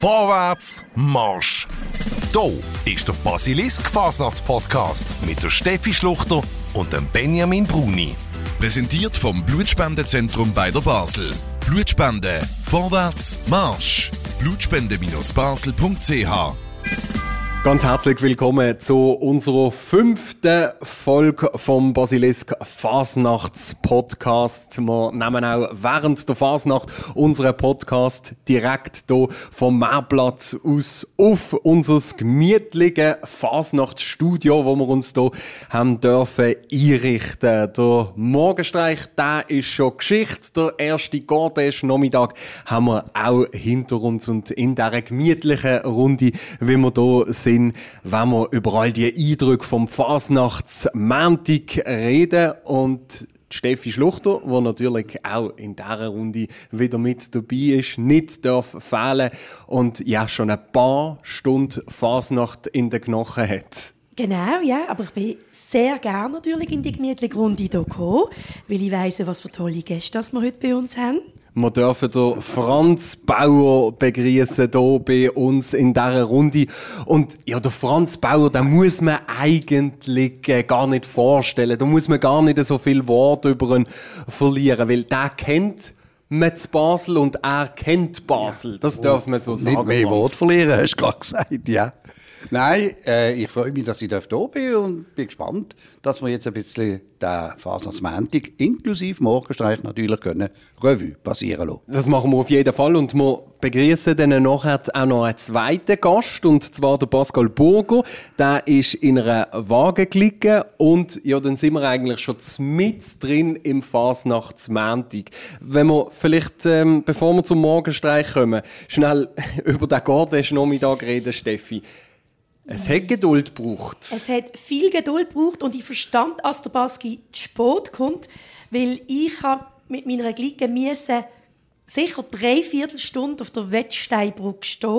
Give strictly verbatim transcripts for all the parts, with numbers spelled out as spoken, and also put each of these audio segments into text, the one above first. Vorwärts, Marsch! Hier ist der Basilisk Fasnachtspodcast mit der Steffi Schluchter und dem Benjamin Bruni. Präsentiert vom Blutspendezentrum bei der Basel. Blutspende, Vorwärts, Marsch! blutspende Bindestrich basel Punkt c h. Ganz herzlich willkommen zu unserer fünften Folge vom Basilisk Fasnachtspodcast. Wir nehmen auch während der Fasnacht unseren Podcast direkt hier vom Meerplatz aus auf unser gemütliche Fasnachtsstudio, wo wir uns hier haben dürfen einrichten. Der Morgenstreich, der ist schon Geschichte. Der erste Cortège-Nachmittag haben wir auch hinter uns. Und in dieser gemütlichen Runde, wie wir hier sind, wenn wir über all die Eindrücke vom Fasnachtsmäntig reden. Und Steffi Schluchter, die natürlich auch in dieser Runde wieder mit dabei ist, nicht darf fehlen und ja schon ein paar Stunden Fasnacht in den Knochen hat. Genau, ja, aber ich bin sehr gerne natürlich in die gemütliche Runde hier gekommen, weil ich weiss, was für tolle Gäste wir heute bei uns haben. Wir dürfen den Franz Bauer begrüßen hier bei uns in dieser Runde. Und ja, der Franz Bauer, den muss man eigentlich gar nicht vorstellen. Da muss man gar nicht so viel Wort über ihn verlieren, weil der kennt man zu Basel und er kennt Basel. Das darf man so sagen. Nicht mehr Wort verlieren, hast du gerade gesagt, ja. Nein, äh, ich freue mich, dass ich hier bin und bin gespannt, dass wir jetzt ein bisschen den Fasnachtsmäntig inklusive Morgenstreich natürlich können Revue passieren lassen. Das machen wir auf jeden Fall und wir begrüßen dann nachher auch noch einen zweiten Gast, und zwar den Pascal Burger. Der ist in einer Waage gelegen und ja, dann sind wir eigentlich schon mit drin im Fasnachtsmäntig. Wenn wir vielleicht, ähm, bevor wir zum Morgenstreich kommen, schnell über den Cortège-Nachmittag reden, Steffi. Es hat Geduld gebraucht. Es hat viel Geduld gebraucht und ich verstand, als der Baski zu spät kommt, weil ich mit meiner Glicke musste sicher drei Viertelstunde auf der Wettsteinbrücke stehen.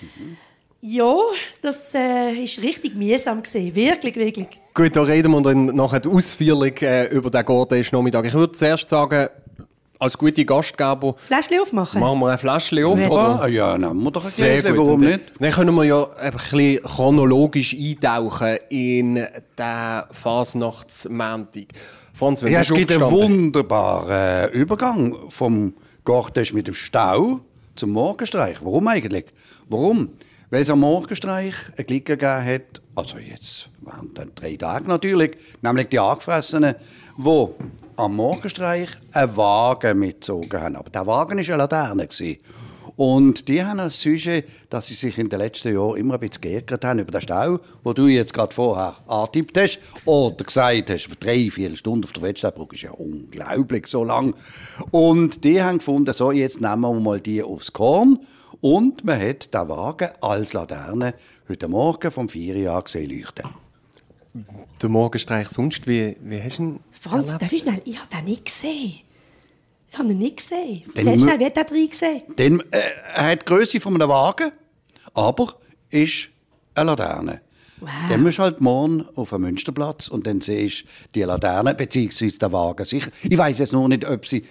Mhm. Ja, das war äh, richtig mühsam gewesen. Wirklich, wirklich. Gut, da reden wir dann nachher ausführlich äh, über den Cortège-Nachmittag. Ich würde zuerst sagen, als gute Gastgeber. Fläschchen aufmachen? Machen wir ein Fläschchen auf? Oder? Ja, nehmen wir doch ein Fläschchen, warum nicht? Dann können wir ja ein bisschen chronologisch eintauchen in den Fasnachtsmäntig. Franz, ja, es gibt einen wunderbaren Übergang vom Cortège mit dem Stau zum Morgenstreich. Warum eigentlich? Warum? Weil es am Morgenstreich einen Klick gegeben hat, also jetzt während den drei Tagen natürlich, nämlich die Angefressenen, die am Morgenstreich einen Wagen mitgezogen haben. Aber der Wagen war eine Laterne. Und die haben ein Sujet, dass sie sich in den letzten Jahren immer ein bisschen geärgert haben über den Stau, den du jetzt gerade vorher angetippt hast oder gesagt hast, für drei, vier Stunden auf der Wettsteinbrücke ist ja unglaublich so lang. Und die haben gefunden, so, jetzt nehmen wir mal die aufs Korn. Und man hat den Wagen als Laterne heute Morgen vom vier Uhr gesehen leuchten. Der Morgenstreich sonst, wie, wie hast du ihn Franz, erlebt? Darf ich schnell? Ich habe den nicht gesehen. Ich habe ihn nicht gesehen. Sehr schnell, wie hat er drin gesehen? Den, äh, er hat die Grösse von einem Wagen, aber ist eine Laterne. Wow. Dann musst du halt morgen auf den Münsterplatz und dann siehst du die Laterne bzw. den Wagen. Sicher. Ich weiss jetzt noch nicht, ob sie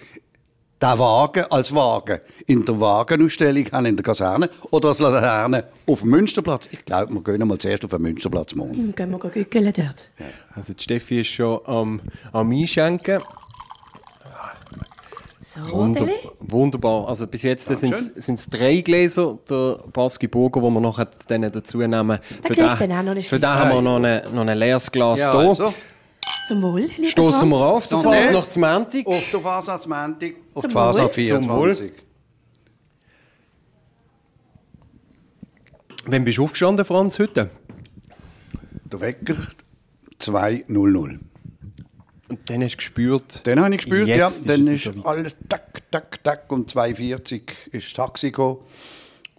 den Wagen als Wagen in der Wagenausstellung haben in der Kaserne oder als Laterne auf dem Münsterplatz. Ich glaube, wir gehen mal zuerst auf den Münsterplatz morgen. Gehen wir gehen dort. Also die Steffi ist schon am, am Einschenken. So, Wunder- wunderbar. Also bis jetzt sind es drei Gläser. Der Pascal Burger, den wir nachher dazu nehmen. Für den, den, für den haben wir noch, eine, noch ein leeres Glas hier. Ja, also. Zum Wohl, lieber stossen wir auf, der Fasnachtsmäntig. Auf der Fasnachtsmäntig. Auf der Fasnacht vierundzwanzig. Wann bist du aufgestanden, Franz, heute? Der Wecker zwei Uhr. Und dann hast du gespürt? Dann habe ich gespürt, ja. Dann ist, ist so alles tack, tack, tack. Und zwei Uhr vierzig ist das Taxi gekommen.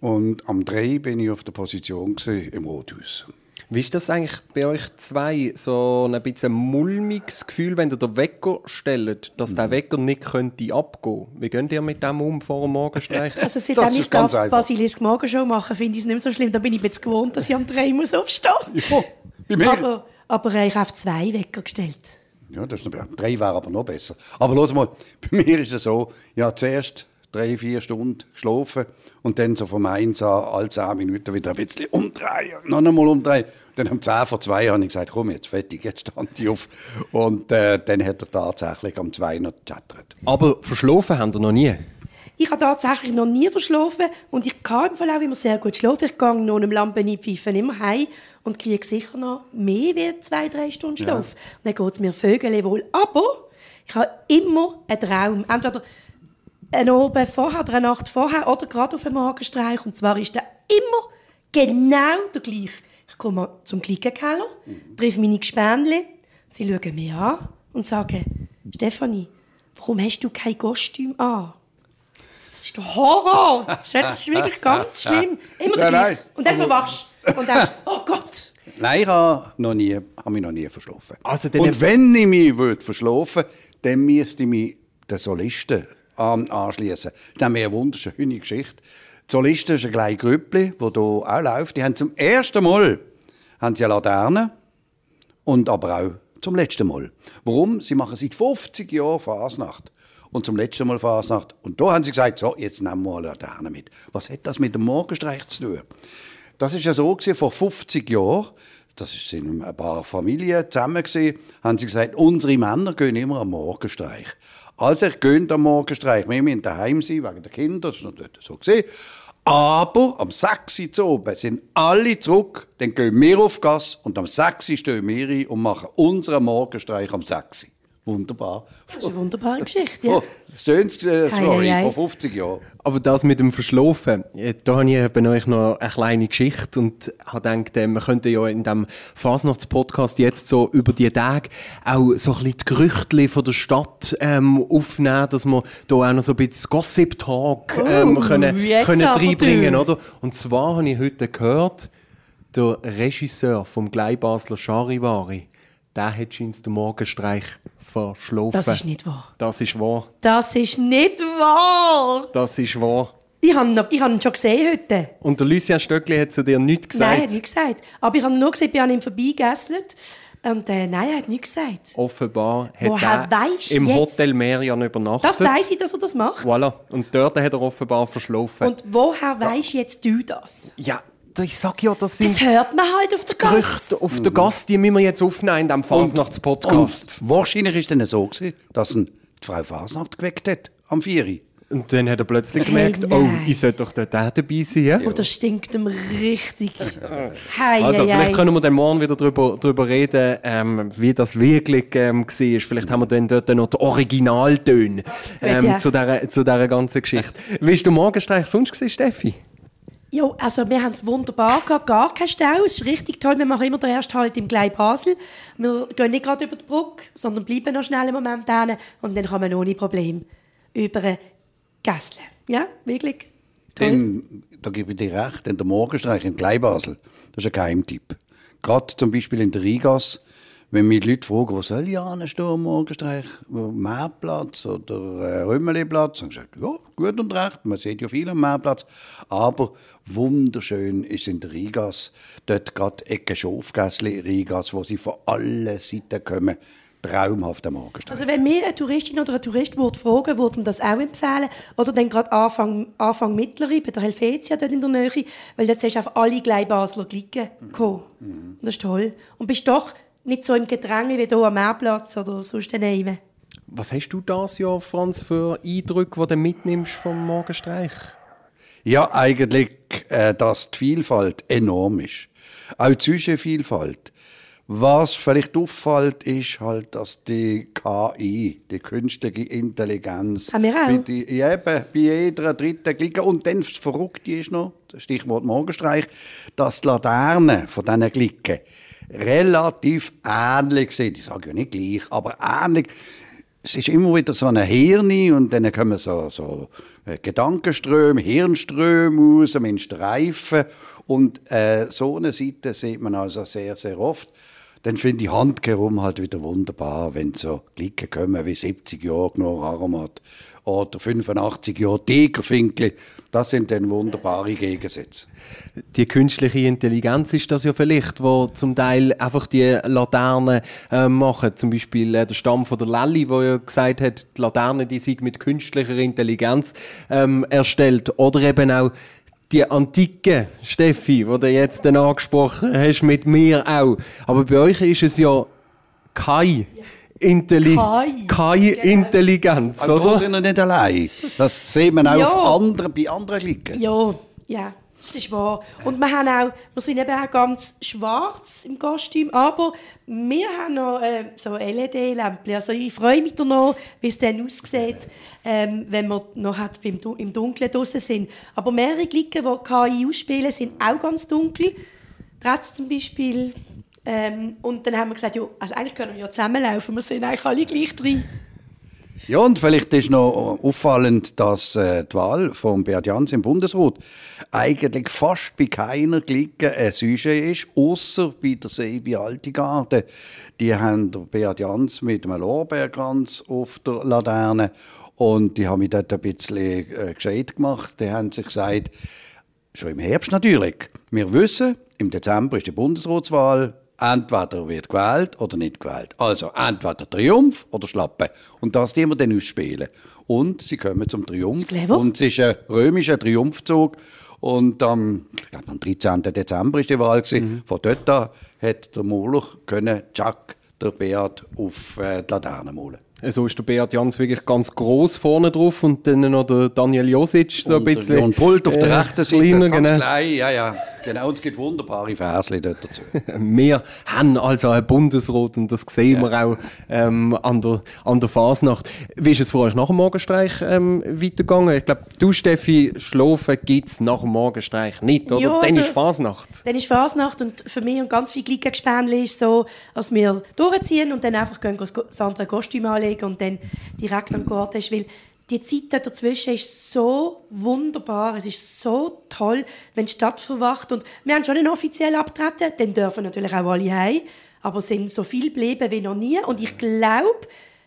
Und am drei Uhr bin ich auf der Position im Rothaus. Wie ist das eigentlich bei euch zwei, so ein bisschen mulmiges Gefühl, wenn ihr den Wecker stellt, dass der Wecker nicht könnte abgehen könnte? Wie geht ihr mit dem um vor dem Morgenstreich? Also seitdem ich die Basilisk Morgenshow mache, finde ich es nicht so schlimm. Da bin ich jetzt gewohnt, dass ich am drei Uhr muss aufstehen muss. Ja, bei mir. Aber, aber ich habe auf zwei Wecker gestellt. Ja, das ist noch, drei wäre aber noch besser. Aber hör mal, bei mir ist es so, ja, zuerst drei, vier Stunden geschlafen und dann so vom eins an alle zehn Minuten wieder ein bisschen umdrehen, noch einmal umdrehen. Dann um zehn vor zwei habe ich gesagt, komm jetzt fertig, jetzt stand ich auf. Und äh, dann hat er tatsächlich um zwei noch gechattert. Aber verschlafen haben wir noch nie? Ich habe tatsächlich noch nie verschlafen und ich kann im Fall auch immer sehr gut schlafen. Ich gehe noch einem Lampen einpfeifen, immer heim und kriege sicher noch mehr als zwei, drei Stunden Schlaf. Ja. Dann geht es mir Vögel wohl. Aber ich habe immer einen Traum. Entweder einen Abend vorher oder eine Nacht vorher oder gerade auf einem Morgenstreich. Und zwar ist der immer genau der gleiche. Ich komme zum Klickenkeller, treffe meine Gespänli, sie schauen mich an und sagen, «Stefanie, warum hast du kein Kostüm an?» Das ist der Horror. Das ist wirklich ganz schlimm. Immer der gleiche. Und dann verwachst du. Und denkst, oh Gott. Nein, ich habe mich noch nie verschlafen. Also, und wenn ich mich verschlafen würde, dann müsste ich mich den Solisten anschließen. Das ist eine wunderschöne Geschichte. Die Solisten ist ein kleines Grüppli, das hier auch läuft. Die haben zum ersten Mal haben sie eine Laterne, und aber auch zum letzten Mal. Warum? Sie machen seit fünfzig Jahren Fasnacht. Und zum letzten Mal Fasnacht. Und da haben sie gesagt, so, jetzt nehmen wir eine Laterne mit. Was hat das mit dem Morgenstreich zu tun? Das war ja so, vor fünfzig Jahren, das waren ein paar Familien zusammen, haben sie gesagt, unsere Männer gehen immer am Morgenstreich. Also, ich gehe am Morgenstreich. Wir müssen daheim sein, wegen der Kinder, das war dort so. Aber am sechs Uhr oben sind alle zurück, dann gehen wir auf Gas und am sechs Uhr stehen wir ein und machen unseren Morgenstreich am sechs Uhr. Wunderbar. Das ist eine wunderbare Geschichte, ja. Oh, schönste Story von fünfzig Jahren. Aber das mit dem Verschlafen, da habe ich bei euch noch eine kleine Geschichte und habe gedacht, wir könnten ja in diesem Fasnachtspodcast jetzt so über die Tage auch so ein bisschen die Gerüchte von der Stadt ähm, aufnehmen, dass wir hier auch noch so ein bisschen Gossip-Tag ähm, oh, können, können reinbringen, oder? Und zwar habe ich heute gehört, der Regisseur vom Gleibasler Scharivari, der hat scheinbar den Morgenstreich verschlafen. Das ist nicht wahr. Das ist wahr. Das ist nicht wahr. Das ist wahr. Ich habe ihn, hab ihn schon gesehen heute. Und der Lucien Stöckli hat zu dir nichts gesagt? Nein, er hat nichts gesagt. Aber ich habe nur gesehen, ich bin an ihm vorbeigegessen. Und äh, nein, er hat nichts gesagt. Offenbar hat Woher er im jetzt? Hotel Merian übernachtet. Das weiss ich, dass er das macht. Voilà. Und dort hat er offenbar verschlafen. Und woher weisst jetzt du das? Ja. Ich sag ja, das, sind das hört man halt auf der Gasse. Auf der Gasse, die müssen wir jetzt aufnehmen in diesem Fasnachtspodcast. Und wahrscheinlich war es dann so, dass ihn die Frau Fasnacht geweckt hat, am vier Uhr. Und dann hat er plötzlich gemerkt, hey, oh, ich sollte doch dort auch dabei sein. Ja? Oh, das stinkt ihm richtig. Hei, also, hei, vielleicht können wir dann morgen wieder darüber, darüber reden, ähm, wie das wirklich ähm, war. Vielleicht haben wir dann dort noch die Originaltöne ähm, ja. zu dieser zu dieser ganzen Geschichte. Wie du Morgenstreich sonst gesehen, Steffi? Ja, also wir haben es wunderbar gehabt, gar keinen Stau, es ist richtig toll. Wir machen immer den ersten Halt im Gleis Basel. Wir gehen nicht gerade über die Brücke, sondern bleiben noch schnell im Moment hin und dann kann man ohne Problem über Gässle. Ja, wirklich toll. Denn, da gebe ich dir recht, denn der Morgenstreich im Gleis Basel, das ist ein Geheimtipp. Gerade zum Beispiel in der Rheingasse, wenn mich die Leute fragen, wo soll ich anstehen am Morgenstreich? Meerplatz oder Römmeliplatz? Dann gesagt, ja, gut und recht, man sieht ja viel am Meerplatz. Aber wunderschön ist in der Rheingasse, dort gerade Ecke Schofgässli, Rheingasse, wo sie von allen Seiten kommen. Traumhaft am Morgenstreich. Also wenn mir eine Touristin oder ein Tourist würde fragen, würde man das auch empfehlen. Oder dann gerade Anfang, Anfang Mittlere, bei der Helvetia dort in der Nähe, weil dort siehst du einfach alle Gleibasler Glicken kommen. Mhm. Das ist toll. Und bist doch nicht so im Gedränge wie hier am Meerplatz oder sonst daneben. Was hast du dieses Jahr, Franz, für Eindrücke, die du mitnimmst vom Morgenstreich? Ja, eigentlich, äh, dass die Vielfalt enorm ist. Auch die Zwischenvielfalt. Was vielleicht auffällt, ist halt, dass die K I, die künstliche Intelligenz, haben wir auch. Bei, die, eben, bei jeder dritten Glicke, und dann das Verrückte ist noch, Stichwort Morgenstreich, dass die Laternen von diesen Glicken relativ ähnlich sind. Ich sage ja nicht gleich, aber ähnlich. Es ist immer wieder so eine Hirni und dann kommen so, so Gedankenströme, Hirnströme raus, mit Streifen. Und äh, so eine Seite sieht man also sehr, sehr oft. dann finde ich handherum halt wieder wunderbar, wenn so Klicken kommen wie siebzig Jahre genau Aromat oder fünfundachtzig Jahre Tigerfinkli. Das sind dann wunderbare Gegensätze. Die künstliche Intelligenz ist das ja vielleicht, wo zum Teil einfach die Laternen äh, machen. Zum Beispiel äh, der Stamm von der Lally, der ja gesagt hat, die Laternen, die sind mit künstlicher Intelligenz ähm, erstellt. Oder eben auch die antike Steffi, die du jetzt dann angesprochen hast, mit mir auch. Aber bei euch ist es ja keine Intelli- Kai. Kai Intelligenz, genau. Oder? Aber sind wir nicht allein. Das sehen wir auch ja. auf andere, bei anderen Klicken. Ja, ja, das ist wahr. Und wir, haben auch, wir sind eben auch ganz schwarz im Kostüm, aber wir haben noch äh, so L E D-Lämpchen. Also ich freue mich noch, wie es dann aussieht, ähm, wenn wir noch halt beim, im Dunkeln draussen sind. Aber mehrere Klicken, die K I ausspielen, sind auch ganz dunkel. Trotz zum Beispiel... Ähm, und dann haben wir gesagt, jo, also eigentlich können wir ja zusammenlaufen, wir sind eigentlich alle gleich drin. Ja, und vielleicht ist noch auffallend, dass äh, die Wahl von Beat Jans im Bundesrat eigentlich fast bei keiner Clique ein Sujet ist, außer bei der Sebi Altegarde. Die haben Beat Jans mit einem Lorbeerkranz auf der Laterne und die haben mich dort ein bisschen äh, gescheit gemacht. Die haben sich gesagt, schon im Herbst natürlich, wir wissen, im Dezember ist die Bundesratswahl. Entweder wird gewählt oder nicht gewählt. Also entweder Triumph oder Schlappe. Und das tun wir dann ausspielen. Und sie kommen zum Triumph. Und es ist ein römischer Triumphzug. Und ähm, ich glaube, am dreizehnten Dezember war die Wahl. Mhm. Von dort an hat der Maler können Jack, der Beat, auf äh, die Laterne malen. So ist der Beat Jans wirklich ganz gross vorne drauf und dann noch der Daniel Josic so ein bisschen. Und Pult auf der äh, rechten Seite, kleiner, ganz genau. Klein, ja, ja. Genau, und es gibt wunderbare Verschen dort dazu. Wir haben also einen Bundesrat und das sehen ja. wir auch ähm, an, der, an der Fasnacht. Wie ist es für euch nach dem Morgenstreich ähm, weitergegangen? Ich glaube, du, Steffi, schlafen gibt es nach dem Morgenstreich nicht, oder? Ja, dann also, ist Fasnacht. Dann ist Fasnacht und für mich und ganz viele Glickengespännchen ist es so, dass wir durchziehen und dann einfach gehen das andere Kostüm anlegen und dann direkt am Cortège, weil die Zeit dazwischen ist so wunderbar, es ist so toll, wenn die Stadt verwacht. Und wir haben schon einen offiziellen Abtreten, dann dürfen natürlich auch alle heim, aber sind so viel geblieben wie noch nie. Und ich glaube,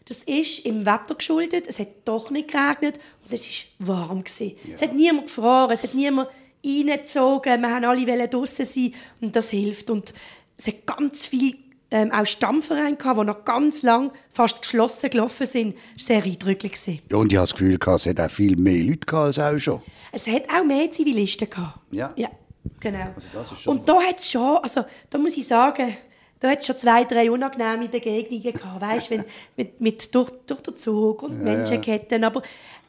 das ist im Wetter geschuldet, es hat doch nicht geregnet und es war warm. Ja. Es hat niemand gefroren, es hat niemand reingezogen, wir wollten alle draussen sein und das hilft. Und es hat ganz viel Ähm, auch Stammvereine, die noch ganz lang fast geschlossen gelaufen sind. Das war sehr eindrücklich. Ja, und ich hatte das Gefühl, es hat auch viel mehr Leute als auch schon. Es hat auch mehr Zivilisten gehabt. Ja. Ja, genau. Also das ist schon und da hat es schon, also da muss ich sagen, da hat es schon zwei, drei unangenehme Begegnungen gehabt. Weißt, wenn, mit, mit durch, durch den Zug und ja, Menschenketten. Aber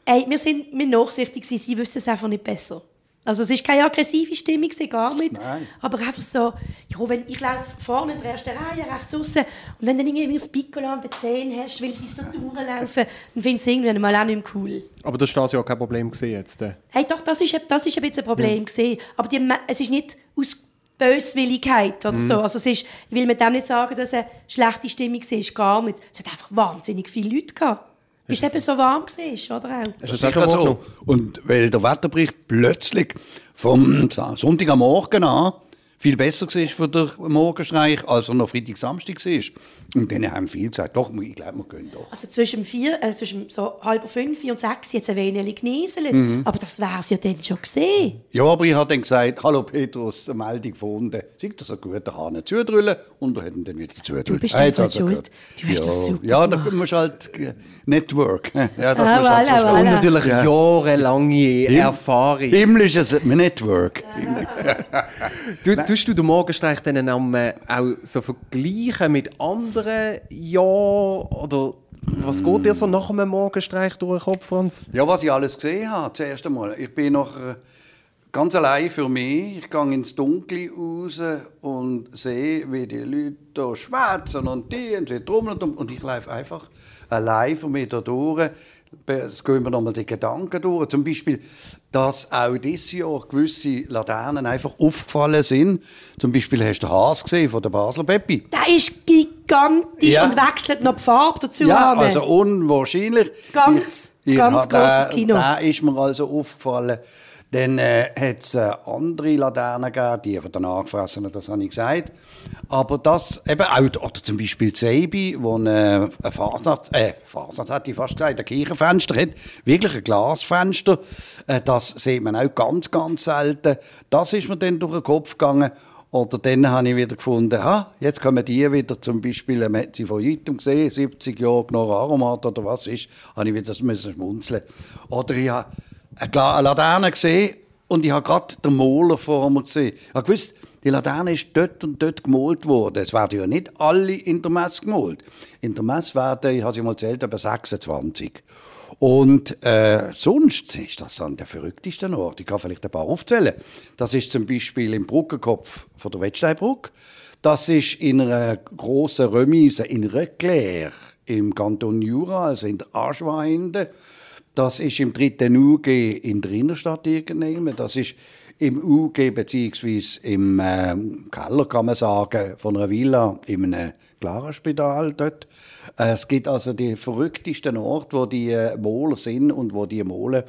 ey, wir sind wir nachsichtig, sie wissen es einfach nicht besser. Also es war keine aggressive Stimmung, gar nicht. Nein. Aber einfach so, ja, wenn ich laufe vorne in der ersten Reihe, rechts aussen, und wenn du dann irgendwie das Piccolo an den Zähnen hast, weil sie so durchlaufen, dann findest du es irgendwann mal auch nicht mehr cool. Aber das war ja kein Problem jetzt? Äh. Hey, doch, das war das ist ein bisschen ein Problem. Ja. Aber die, es ist nicht aus Böswilligkeit oder mhm. so. Also es ist, ich will mit dem nicht sagen, dass es eine schlechte Stimmung war, gar nicht. Es hat einfach wahnsinnig viele Leute gehabt. Ist es eben so warm gewesen, oder auch? Das ist sicher so. Und weil der Wetterbericht plötzlich vom Sonntag am Morgen an viel besser war für den Morgenstreich, als er noch Freitag, Samstag war. Und dann haben viele gesagt, doch, ich glaube, wir gehen doch. Also zwischen, vier, äh, zwischen so halb fünf, vier und sechs hat es ein wenig genieselt. Mhm. Aber das wäre es ja dann schon gesehen. Ja, aber ich habe dann gesagt, hallo Petrus, eine Meldung gefunden. Sieht das ein guter Hahn zudrüllen? Und er hat ihn dann wieder zudrüllen. Du bist ah, einfach also schuld. Du hast ja. das super Ja, da musst du halt Network. Ja, das ah, voilà, halt so voilà. Und natürlich ja. jahrelange Him- Erfahrung. Himmlisches Network. du, Tust du den Morgenstreich dann auch so vergleichen mit anderen Jahren? Oder was geht dir so nach einem Morgenstreich durch den Kopf, Franz? Ja, was ich alles gesehen habe, das erste Mal. Ich bin noch ganz allein für mich. Ich gehe ins Dunkle raus und sehe, wie die Leute hier schwätzen und die und sie trommeln. Und ich laufe einfach allein für mich da durch. Jetzt gehen wir nochmal die Gedanken durch. Zum Beispiel, dass auch dieses Jahr gewisse Laternen einfach aufgefallen sind. Zum Beispiel hast du den Hase gesehen von der Basler Peppi. Der ist gigantisch ja. und wechselt noch die Farbe dazu. Ja, haben. Also unwahrscheinlich. Ganz, ich, ich ganz hab, grosses Kino. Der ist mir also aufgefallen. Dann äh, hat es äh, andere Laternen gegeben, die von den Angefressenen, das habe ich gesagt. Aber das eben auch, oder zum Beispiel Zeibi, wo eine, eine Fasnacht, äh, Fasnacht hätte ich fast gesagt, ein Kirchenfenster hat, wirklich ein Glasfenster. Äh, das sieht man auch ganz, ganz selten. Das ist mir dann durch den Kopf gegangen. Oder dann habe ich wieder gefunden, ha, jetzt kommen die wieder, zum Beispiel, man hat sie vor weitem gesehen, siebzig Jahre noch Aromat oder was ist, habe ich wieder schmunzeln. Oder ich habe eine Laterne gesehen und ich habe gerade den Maler vor mir gesehen. Ich habe gewusst, die Laterne ist dort und dort gemalt worden. Es werden ja nicht alle in der Messe gemalt. In der Messe werden, ich habe sie mal gezählt, etwa sechsundzwanzig. Und äh, sonst ist das an der verrücktesten Ort. Ich kann vielleicht ein paar aufzählen. Das ist zum Beispiel im Brückenkopf von der Wettsteinbrücke. Das ist in einer grossen Remise in Reclair im Kanton Jura, also in der Aschweinde. Das ist im dritten U G in der Innerstadt irgendwann. Das ist im U G beziehungsweise im äh, Keller, kann man sagen, von einer Villa in einem Klaraspital dort. Äh, es gibt also die verrücktesten Orte, wo die äh, Maler sind und wo die malen.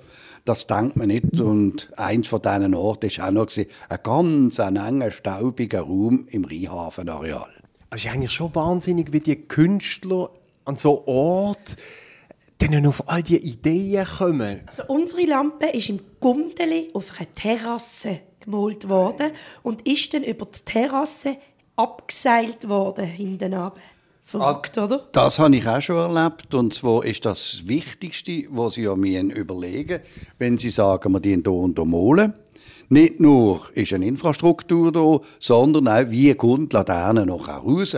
Das denkt man nicht. Und eins von diesen Orten war auch noch gewesen, ein ganz enger, staubiger Raum im Rheinhafenareal. Es ist eigentlich schon wahnsinnig, wie die Künstler an so Ort dann auf all diese Ideen kommen. Also unsere Lampe ist im Gundeli auf einer Terrasse gemalt worden und ist dann über die Terrasse abgeseilt worden hinten ab. Verrückt, ah, oder? Das habe ich auch schon erlebt. Und zwar ist das, das Wichtigste, was Sie ja überlegen müssen, wenn Sie sagen, wir malen hier und hier malen. Nicht nur ist eine Infrastruktur da, sondern auch, wie kommt die Laterne noch raus?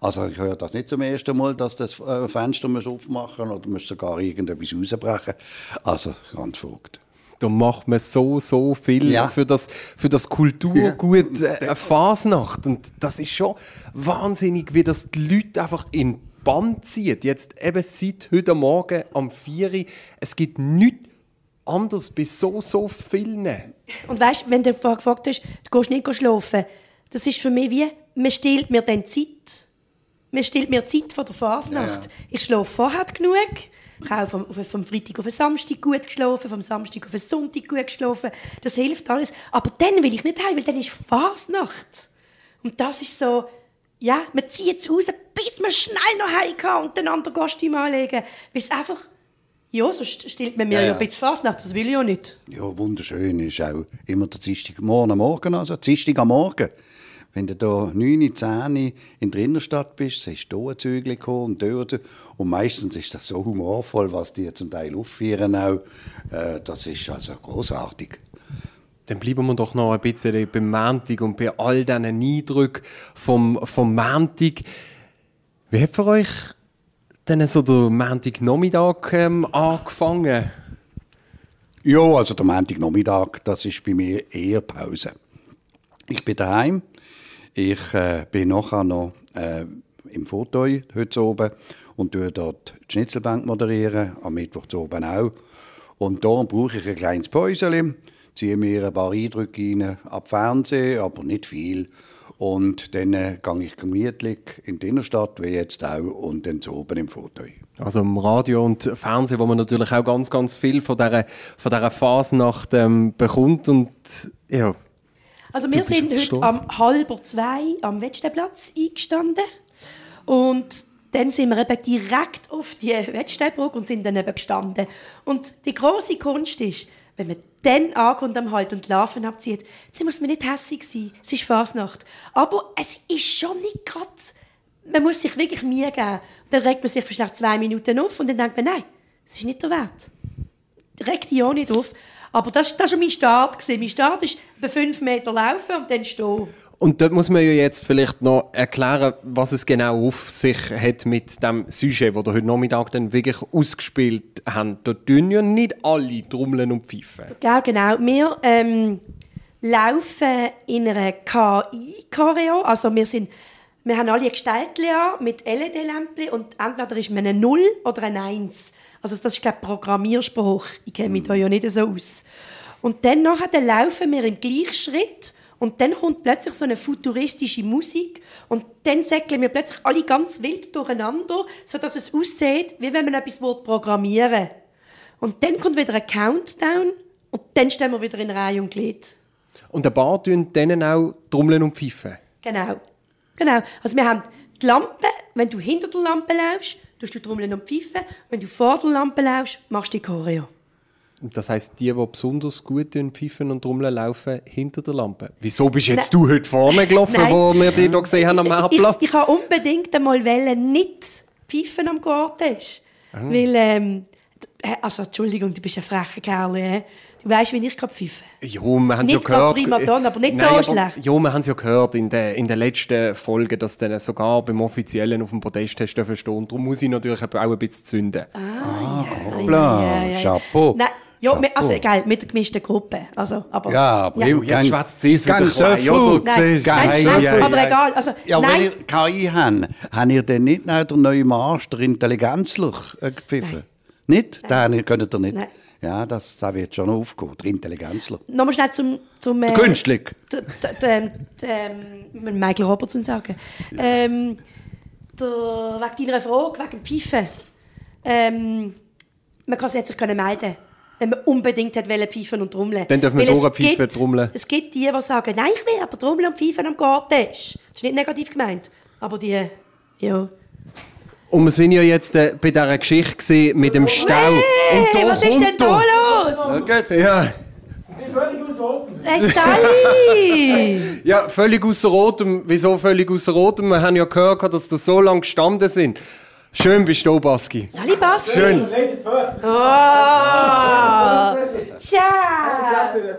Also ich höre das nicht zum ersten Mal, dass das Fenster aufmachen muss oder muss sogar irgendetwas rausbrechen. Also ganz verrückt. Da macht man so, so viel ja. für das, für das Kulturgut ja. äh, Fasnacht. Und das ist schon wahnsinnig, wie das die Leute einfach in Bann zieht. Jetzt eben seit heute Morgen am vier Uhr. Es gibt nichts anderes bei so, so vielen. Und weißt du, wenn du gefragt hast, du gehst nicht schlafen. Das ist für mich wie, man stillt mir dann Zeit. Man stellt mir die Zeit von der Fasnacht. Ja. Ich schlafe vorher genug. Ich habe vom, vom Freitag auf den Samstag gut geschlafen, vom Samstag auf den Sonntag gut geschlafen. Das hilft alles. Aber dann will ich nicht heim, weil dann ist Fasnacht. Und das ist so, ja, man zieht es raus, bis man schnell noch heim kann und den anderen Kostüm anlegen. Weil es einfach, ja, sonst stellt man mir ja, ja ein bisschen Fasnacht, das will ich ja nicht. Ja, wunderschön ist auch immer der Dienstagmorgen am Morgen, also Dienstag am Morgen. Wenn du da neun, zehn in der Innenstadt bist, siehst du hier ein Zügel und dort. Und meistens ist das so humorvoll, was die zum Teil aufführen auch. Äh, das ist also grossartig. Dann bleiben wir doch noch ein bisschen beim Montag und bei all diesen Eindrücken vom, vom Montag. Wie hat für euch denn so der Montagnachmittag ähm, angefangen? Ja, also der Montagnachmittag, das ist bei mir eher Pause. Ich bin daheim. Ich äh, bin nachher noch äh, im Fauteuil heute oben und moderiere dort die Schnitzelbank, moderieren, am Mittwoch oben auch. Und da brauche ich ein kleines Päuschen, ziehe mir ein paar Eindrücke rein, ab Fernsehen, aber nicht viel. Und dann äh, gehe ich gemütlich in die Innenstadt, wie jetzt auch, und dann oben im Fauteuil. Also im Radio und Fernsehen, wo man natürlich auch ganz, ganz viel von dieser, von dieser Fasnacht ähm, bekommt. Und ja... Also wir sind heute stolz. Am halber zwei am Wettsteinplatz eingestanden und dann sind wir eben direkt auf die Wettsteinbrücke und sind dann eben gestanden. Und die grosse Kunst ist, wenn man dann ankommt am Halt und die Larven abzieht, dann muss man nicht hässig sein, es ist Fasnacht. Aber es ist schon nicht gerade, man muss sich wirklich Mühe geben. Und dann regt man sich vielleicht zwei Minuten auf und dann denkt man, nein, es ist nicht der Wert. Regt die auch nicht auf. Aber das, das war mein Start. Mein Start ist bei fünf Meter laufen und dann stehen. Und dort muss man ja jetzt vielleicht noch erklären, was es genau auf sich hat mit dem Sujet, das wir heute Nachmittag dann wirklich ausgespielt haben. Da tun ja nicht alle Trommeln und Pfeifen. Ja, genau. Wir ähm, laufen in einer K I-Choreo. Also wir, sind, wir haben alle Gestaltchen an mit L E D-Lämpchen und entweder ist man eine Null oder eine Eins. Also das ist, glaube ich, Programmierspruch. Ich kenne mich da ja nicht so aus. Und dann nachher laufen wir im Gleichschritt und dann kommt plötzlich so eine futuristische Musik und dann säckeln wir plötzlich alle ganz wild durcheinander, sodass es aussieht, wie wenn man etwas programmieren will. Und dann kommt wieder ein Countdown Und dann stehen wir wieder in Reihe und Glied. Und ein paar tun denen auch Trommeln und Pfeifen. Genau. Genau. Also wir haben die Lampe. Wenn du hinter der Lampe läufst, tust du Trommeln und Pfeifen. Wenn du vor der Lampe läufst, machst du die Choreo. Und das heisst, die, die besonders gut pfeifen und trommeln, laufen hinter der Lampe. Wieso bist jetzt du heute vorne gelaufen, wo wir dich hier gesehen haben am Meerplatz? Ich wollte unbedingt einmal nicht pfeifen am Cortège. Mhm. Weil, ähm, also Entschuldigung, du bist ein frecher Kerl, ja? Du weißt, wie ich gerade pfeife. Ja, wir haben es ja gehört. Nicht gerade Primadonna, aber nicht Nein, so aber, schlecht. Ja, wir haben es ja gehört in der, in der letzten Folge, dass dann sogar beim Offiziellen auf dem Podest hast dürfen stehen. Darum muss ich natürlich auch ein bisschen zünden. Ah, ah ja, ja, ja, ja. Chapeau. Nein. Ja, Chapeau. Also geil, mit der gemischten Gruppe. Also, aber, ja, aber ja. Jetzt schwätzt sie es wieder klein, oder? Nein, nein, nein, nein, aber egal. Also, ja, nein. Wenn ihr K I habt, habt ihr denn nicht noch den neuen Marsch, der Intelligenzluch gepfiffen? Nicht? Nein. Den könnt ihr nicht. Nein. Ja, das, das wird schon aufgehen, der Intelligenzler. Nochmal schnell zum... zum äh, der Künstling. Michael Robertson sagen. Ja. Ähm, der, wegen deiner Frage, wegen dem Pfeifen. Ähm, man kann sich jetzt melden können, wenn man unbedingt wollte pfeifen und trommeln. Dann dürfen wir auch pfeifen, trommeln. Es gibt die, die sagen, nein, ich will aber trommeln und pfeifen am Garten. Das ist nicht negativ gemeint, aber die... ja. Und wir sind ja jetzt äh, bei dieser Geschichte mit dem Stau. Hey, und da was ist denn da los? Da geht's. Ja. Ich bin völlig aus Rotem. Hey, Sally! Ja, völlig aus Rotem. Wieso völlig aus Rotem? Wir haben ja gehört, dass wir so lange gestanden sind. Schön bist du, Baski. Sally, Baski. Schön. Ladies first. Oh. Ciao.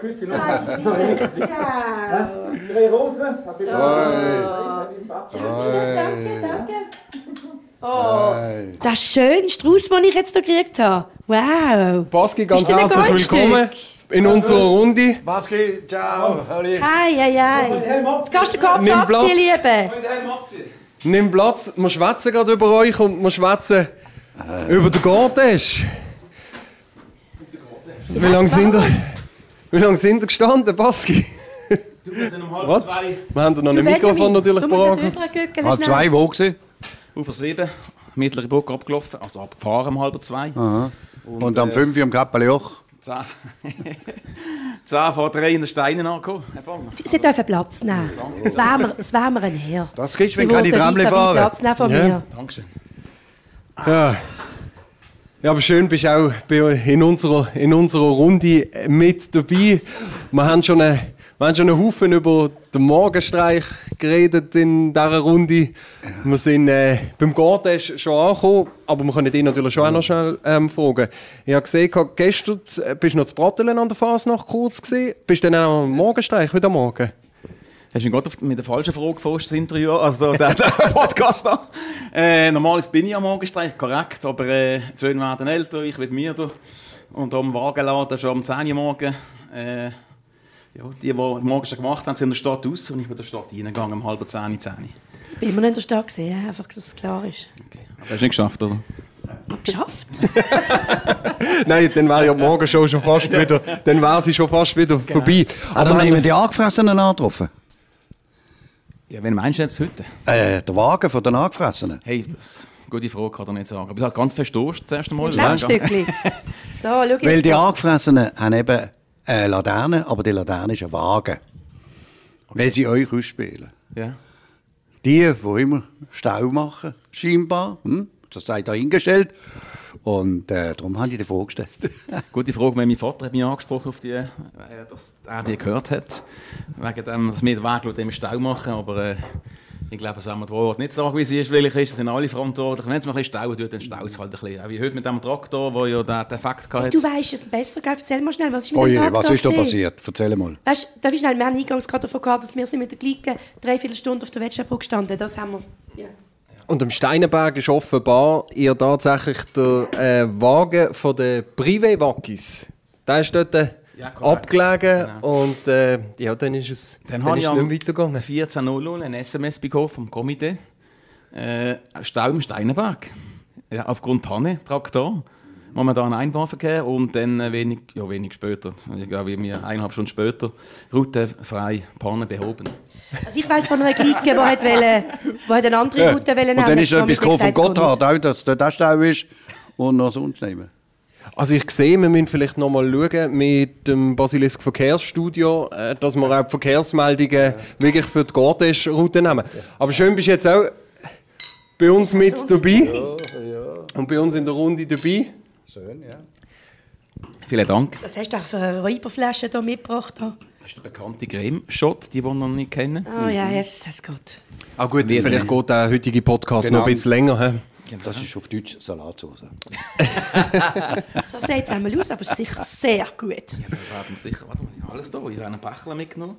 Ciao. Drei Rosen. Danke, danke. Oh, hey. Das schöne Strauss, den ich jetzt hier gekriegt habe. Wow. Baski, ganz herzlich willkommen in unserer Runde. Baski, ciao. Hallo. Hi, hi, hi. Jetzt kannst du den Kopf abziehen, Platz. Liebe. Nimm Platz. Wir schwätzen gerade über euch und wir schwätzen äh. über den Cortège. Wie lange sind ihr, wie lange sind ihr gestanden, Baski? Du, wir sind um halb Was? zwei. Wir haben noch ein Mikrofon natürlich bereit. Halb zwei, wo gewesen? Auf sieben, mittlere Brücke abgelaufen, also abgefahren um halb zwei. Aha. Und, und am äh, fünf Uhr am Kappeljoch? Zehn. Zehn vor drei in den Steinen angekommen. Sie dürfen Platz nehmen. Das wären wir, das wären wir ein Herr. Das kriegst du, wenn keine Tramle fahren. Platz nehmen von ja. mir. Dankeschön. Ja. Ja, aber schön, bist du auch in unserer, in unserer Runde mit dabei. Wir haben schon eine Wir haben schon einen Haufen über den Morgenstreich geredet in dieser Runde. Ja. Wir sind äh, beim Cortège schon angekommen, aber wir können dich natürlich schon auch noch schnell ähm, fragen. Ich habe gesehen, gestern bist du noch zu Bratteln an der Fasnacht kurz gewesen. Bist du dann auch am Morgenstreich heute Morgen? Hast du mich gerade mit der falschen Frage gefragt, das Interview, also der, der Podcast da. Äh, normalerweise bin ich am Morgenstreich, korrekt, aber äh, die Söhne werden älter, ich werde müde. Und am Wagenladen schon am zehn Uhr morgens. Äh, Ja, die, die morgen schon gemacht haben, sind in der Stadt raus und ich bin in der Stadt reingegangen, um halb zehn, zehn. Ich bin immer nicht in der Stadt gesehen, ja, einfach, dass es klar ist. Okay. Aber hast du nicht geschafft, oder? Geschafft? Nein, dann wäre ja die Morgenshow schon fast wieder, dann wäre sie schon fast wieder genau. vorbei. Aber, aber dann haben wir die Angefressenen angetroffen. Ja, wen meinst du jetzt heute? Äh, der Wagen von den Angefressenen. Hey, das... Gute Frage kann ich nicht sagen. Aber ich habe ganz fest Durst das erste Mal. Ja, ein Stückchen. So, weil die Angefressenen haben eben... Eine Laterne, aber die Laterne ist ein Wagen. Weil sie euch ausspielen. Ja. Die, die immer Stau machen, scheinbar, hm? Das sei da hingestellt. Und äh, darum habe ich die Frage gestellt. Gute Frage, weil mein Vater hat mich angesprochen, auf die, äh, dass er die gehört hat. Wegen dem, dass wir den Weg dem Stau machen. Aber äh, ich glaube, das haben wir das Wort nicht sagen, wie es ist, welches ist. Das sind alle verantwortlich. Wenn es mal ein bisschen Stau tut, dann staut es halt ein bisschen. Auch wie heute mit dem Traktor, der ja den Effekt hatte. Du weißt es besser, gell? Erzähl mal schnell, was ist mit Oje, dem Traktor was ist da passiert? Erzähl mal. Weißt du, wir haben eingangs gerade davon gehabt, dass wir sind mit der gleichen Dreiviertelstunde auf der Wettsteinbrücke gestanden. Das haben wir. Ja. Und am Steinenberg ist offenbar ihr tatsächlich der äh, Wagen von den Crème Waggis. Der ist dort äh, ja, abgelegen genau. und äh, ja, dann ist es dann dann ist ich nicht weitergegangen. Am vierzehn Uhr ein S M S bekommen vom Komitee. Äh, Stau im Steinenberg. Ja, aufgrund Panne, Traktor. Momentan Einbahnverkehr und dann äh, wenig, ja, wenig später, ja, wie wir eineinhalb Stunden später, Route frei, Panne behoben. Also ich weiss von einer Clique, die wollte, wollte eine andere Route ja. nehmen. Und dann ist etwas von Gotthard, dass dort auch Stau ist und noch sonst nehmen. Also ich sehe, wir müssen vielleicht nochmal schauen mit dem Basilisk Verkehrsstudio, dass wir auch die Verkehrsmeldungen ja. wirklich für die Cortège-Route nehmen. Ja. Aber schön, bist du jetzt auch bei uns mit dabei ja, ja. und bei uns in der Runde dabei. Schön, ja. Vielen Dank. Was hast du auch für eine Räuberflasche hier mitgebracht? Hier? Das ist der bekannte Crème-Shot, die wir noch nicht kennen. Ah oh, ja, es yes, geht. Ah gut, vielleicht nehmen. geht der heutige Podcast genau. noch ein bisschen länger. He? Das ist auf Deutsch Salatsauce. So sieht es einmal aus, aber sicher sehr gut. Ja, wir haben sicher, warte mal, ich habe alles da. Ich habe einen Pächle mitgenommen.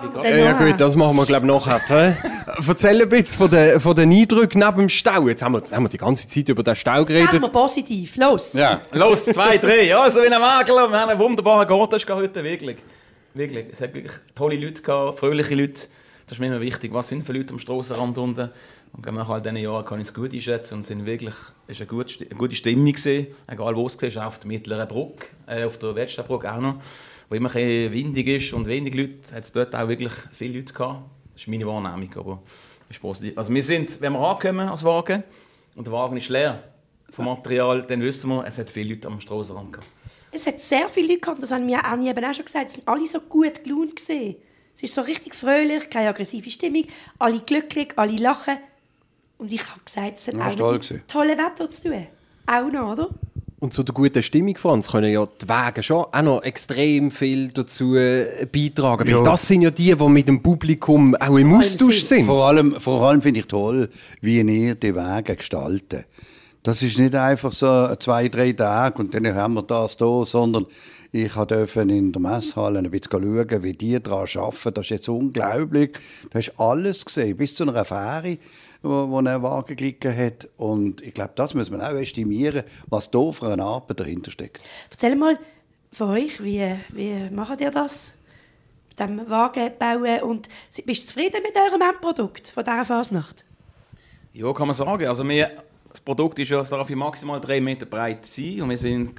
Oh, ja, ja gut, das machen wir glaube ich nachher. Erzähl ein bisschen von den, von den Eindrücken neben dem Stau. Jetzt haben wir, haben wir die ganze Zeit über den Stau geredet. Sagen wir positiv, los. Ja, los, zwei, drei. Ja, so wie ein Magler. Wir haben einen wunderbaren Gottes heute, wirklich. Wirklich, es hat wirklich tolle Leute gehabt, fröhliche Leute. Das ist mir immer wichtig, was sind für Leute am Strassenrand unten. Und nach all diesen Jahren kann ich es gut einschätzen. Und es war wirklich eine gute Stimmung, egal wo es war, auch auf der mittleren Brücke, äh, auf der Wettsteinbrücke auch noch, wo immer ein windig ist und wenig Leute, hat es dort auch wirklich viele Leute gehabt. Das ist meine Wahrnehmung, aber ist positiv. Also wir sind, wenn wir ankommen als Wagen und der Wagen ist leer vom Material, dann wissen wir, es hat viele Leute am Strassenrand gehabt. Es hat sehr viele Leute gehabt, das haben wir Anni eben auch schon gesagt, es sind alle so gut gelaunt gewesen. Es ist so richtig fröhlich, keine aggressive Stimmung, alle glücklich, alle lachen. Und ich habe gesagt, es hat ja, auch mit dem tollen Wetter zu tun. Auch noch, oder? Und zu der guten Stimmung, Franz, können ja die Wagen schon auch noch extrem viel dazu beitragen. Ja. Weil das sind ja die, die mit dem Publikum auch im Austausch sind. Vor allem, vor allem finde ich toll, wie ihr die Wagen gestaltet. Das ist nicht einfach so zwei, drei Tage und dann haben wir das hier, sondern ich durfte in der Messhalle ein bisschen schauen, wie die daran arbeiten. Das ist jetzt unglaublich. Du hast alles gesehen, bis zu einer Fähre, wo ein Wagen gelegen hat. Und ich glaube, das muss man auch estimieren, was da für eine Arbeit dahinter steckt. Erzähl mal von euch, wie, wie macht ihr das? Mit dem Wagen bauen und bist du zufrieden mit eurem Endprodukt von dieser Fasnacht? Ja, kann man sagen. Also wir Das Produkt ist ja, es darf maximal drei Meter breit sein und wir sind